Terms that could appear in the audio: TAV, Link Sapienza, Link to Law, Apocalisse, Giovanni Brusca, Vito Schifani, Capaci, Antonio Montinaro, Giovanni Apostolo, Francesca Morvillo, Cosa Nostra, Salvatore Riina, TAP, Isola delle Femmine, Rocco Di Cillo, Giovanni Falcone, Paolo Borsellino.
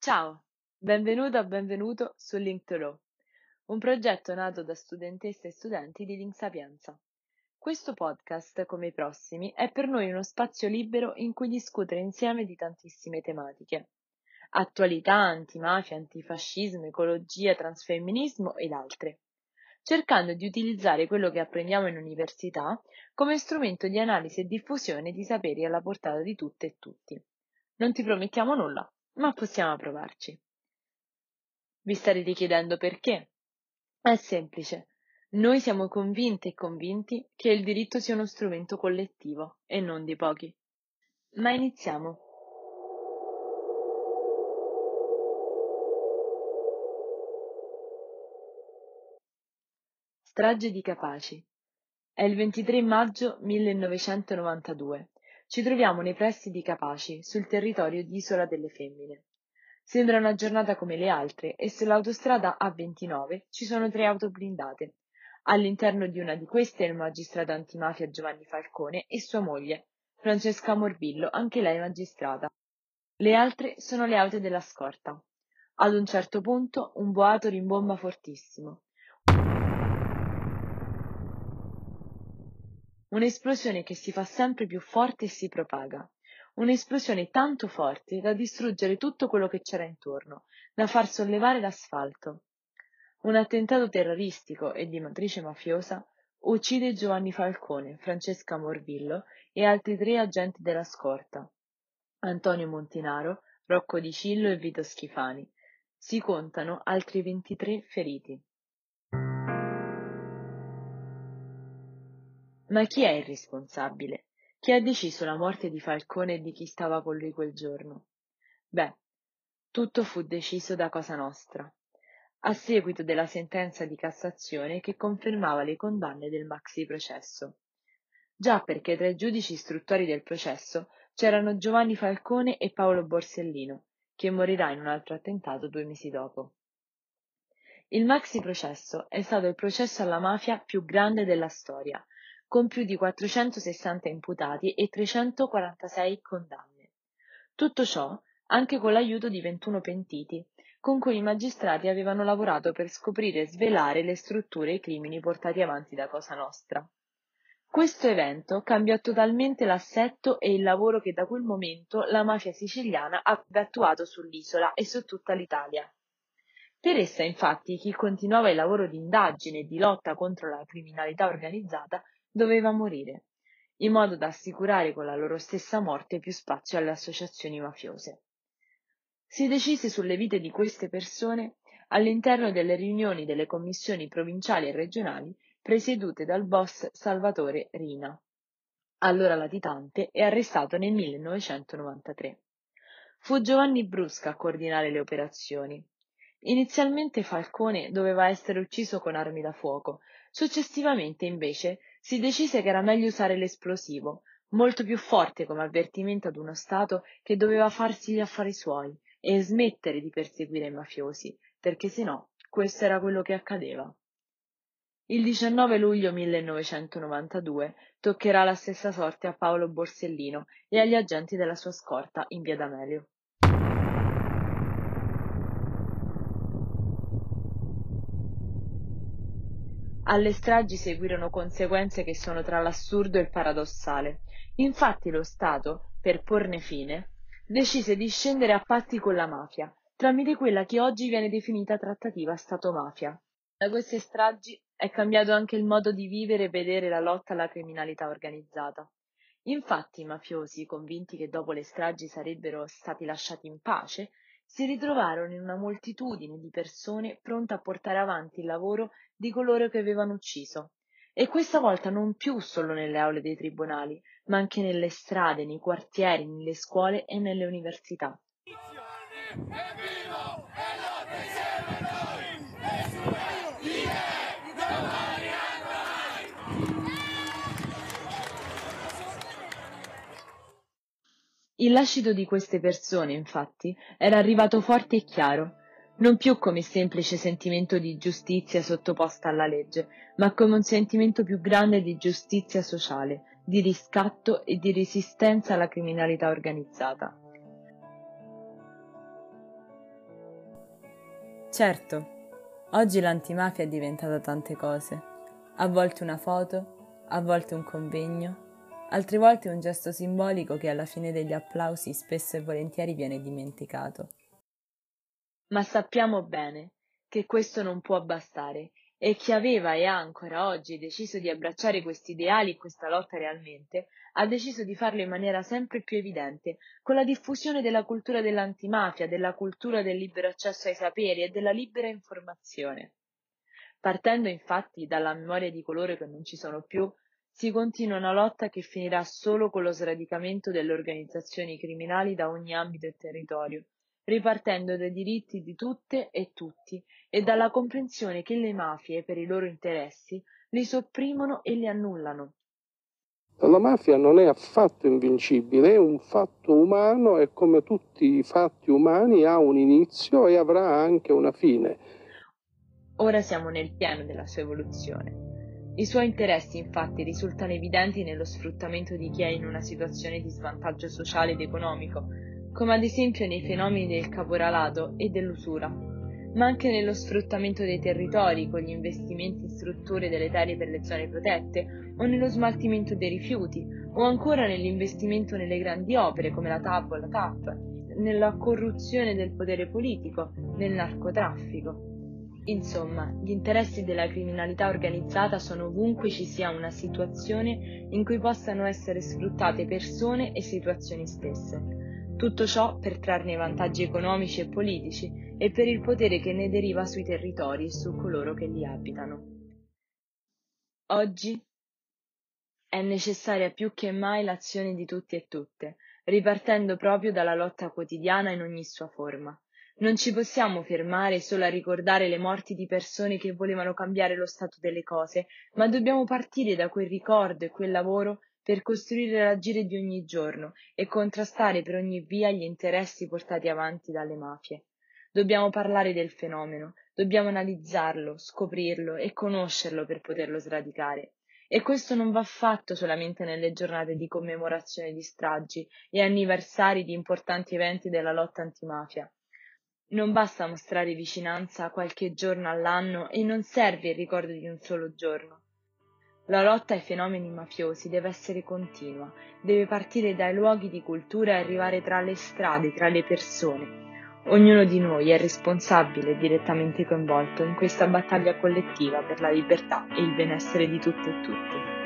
Ciao, benvenuto o benvenuto su Link to Law, un progetto nato da studentesse e studenti di Link Sapienza. Questo podcast, come i prossimi, è per noi uno spazio libero in cui discutere insieme di tantissime tematiche. Attualità, antimafia, antifascismo, ecologia, transfemminismo ed altre. Cercando di utilizzare quello che apprendiamo in università come strumento di analisi e diffusione di saperi alla portata di tutte e tutti. Non ti promettiamo nulla, ma possiamo provarci. Vi starete chiedendo perché? È semplice. Noi siamo convinte e convinti che il diritto sia uno strumento collettivo e non di pochi. Ma iniziamo. Strage di Capaci. È il 23 maggio 1992. Ci troviamo nei pressi di Capaci, sul territorio di Isola delle Femmine. Sembra una giornata come le altre e sull'autostrada A29 ci sono 3 auto blindate. All'interno di una di queste è il magistrato antimafia Giovanni Falcone e sua moglie, Francesca Morvillo, anche lei magistrata. Le altre sono le auto della scorta. Ad un certo punto un boato rimbomba fortissimo. Un'esplosione che si fa sempre più forte e si propaga. Un'esplosione tanto forte da distruggere tutto quello che c'era intorno, da far sollevare l'asfalto. Un attentato terroristico e di matrice mafiosa uccide Giovanni Falcone, Francesca Morvillo e altri 3 agenti della scorta, Antonio Montinaro, Rocco Di Cillo e Vito Schifani. Si contano altri 23 feriti. Ma chi è il responsabile? Chi ha deciso la morte di Falcone e di chi stava con lui quel giorno? Beh, tutto fu deciso da Cosa Nostra, a seguito della sentenza di Cassazione che confermava le condanne del maxi processo. Già perché tra i giudici istruttori del processo c'erano Giovanni Falcone e Paolo Borsellino, che morirà in un altro attentato 2 mesi dopo. Il maxi processo è stato il processo alla mafia più grande della storia, con più di 460 imputati e 346 condanne. Tutto ciò anche con l'aiuto di 21 pentiti, con cui i magistrati avevano lavorato per scoprire e svelare le strutture e i crimini portati avanti da Cosa Nostra. Questo evento cambiò totalmente l'assetto e il lavoro che da quel momento la mafia siciliana aveva attuato sull'isola e su tutta l'Italia. Per essa, infatti, chi continuava il lavoro di indagine e di lotta contro la criminalità organizzata doveva morire, in modo da assicurare con la loro stessa morte più spazio alle associazioni mafiose. Si decise sulle vite di queste persone all'interno delle riunioni delle commissioni provinciali e regionali presiedute dal boss Salvatore Riina, allora latitante e arrestato nel 1993. Fu Giovanni Brusca a coordinare le operazioni. Inizialmente Falcone doveva essere ucciso con armi da fuoco, successivamente invece si decise che era meglio usare l'esplosivo, molto più forte come avvertimento ad uno Stato che doveva farsi gli affari suoi e smettere di perseguire i mafiosi, perché sennò questo era quello che accadeva. Il 19 luglio 1992 toccherà la stessa sorte a Paolo Borsellino e agli agenti della sua scorta in via D'Amelio. Alle stragi seguirono conseguenze che sono tra l'assurdo e il paradossale. Infatti lo Stato, per porne fine, decise di scendere a patti con la mafia, tramite quella che oggi viene definita trattativa Stato-mafia. Da queste stragi è cambiato anche il modo di vivere e vedere la lotta alla criminalità organizzata. Infatti i mafiosi, convinti che dopo le stragi sarebbero stati lasciati in pace, si ritrovarono in una moltitudine di persone pronte a portare avanti il lavoro di coloro che avevano ucciso, e questa volta non più solo nelle aule dei tribunali, ma anche nelle strade, nei quartieri, nelle scuole e nelle università. Il lascito di queste persone, infatti, era arrivato forte e chiaro, non più come semplice sentimento di giustizia sottoposta alla legge, ma come un sentimento più grande di giustizia sociale, di riscatto e di resistenza alla criminalità organizzata. Certo, oggi l'antimafia è diventata tante cose. A volte una foto, a volte un convegno, altre volte un gesto simbolico che alla fine degli applausi spesso e volentieri viene dimenticato. Ma sappiamo bene che questo non può bastare e chi aveva e ha ancora oggi deciso di abbracciare questi ideali e questa lotta realmente ha deciso di farlo in maniera sempre più evidente con la diffusione della cultura dell'antimafia, della cultura del libero accesso ai saperi e della libera informazione. Partendo infatti dalla memoria di coloro che non ci sono più, si continua una lotta che finirà solo con lo sradicamento delle organizzazioni criminali da ogni ambito e territorio, ripartendo dai diritti di tutte e tutti e dalla comprensione che le mafie, per i loro interessi, li sopprimono e li annullano. La mafia non è affatto invincibile, è un fatto umano e come tutti i fatti umani ha un inizio e avrà anche una fine. Ora siamo nel pieno della sua evoluzione. I suoi interessi, infatti, risultano evidenti nello sfruttamento di chi è in una situazione di svantaggio sociale ed economico, come ad esempio nei fenomeni del caporalato e dell'usura, ma anche nello sfruttamento dei territori con gli investimenti in strutture deleterie per le zone protette o nello smaltimento dei rifiuti, o ancora nell'investimento nelle grandi opere come la TAV o la TAP, nella corruzione del potere politico, nel narcotraffico. Insomma, gli interessi della criminalità organizzata sono ovunque ci sia una situazione in cui possano essere sfruttate persone e situazioni stesse. Tutto ciò per trarne vantaggi economici e politici e per il potere che ne deriva sui territori e su coloro che li abitano. Oggi è necessaria più che mai l'azione di tutti e tutte, ripartendo proprio dalla lotta quotidiana in ogni sua forma. Non ci possiamo fermare solo a ricordare le morti di persone che volevano cambiare lo stato delle cose, ma dobbiamo partire da quel ricordo e quel lavoro per costruire l'agire di ogni giorno e contrastare per ogni via gli interessi portati avanti dalle mafie. Dobbiamo parlare del fenomeno, dobbiamo analizzarlo, scoprirlo e conoscerlo per poterlo sradicare. E questo non va fatto solamente nelle giornate di commemorazione di stragi e anniversari di importanti eventi della lotta antimafia. Non basta mostrare vicinanza qualche giorno all'anno e non serve il ricordo di un solo giorno. La lotta ai fenomeni mafiosi deve essere continua, deve partire dai luoghi di cultura e arrivare tra le strade, tra le persone. Ognuno di noi è responsabile e direttamente coinvolto in questa battaglia collettiva per la libertà e il benessere di tutte e tutti.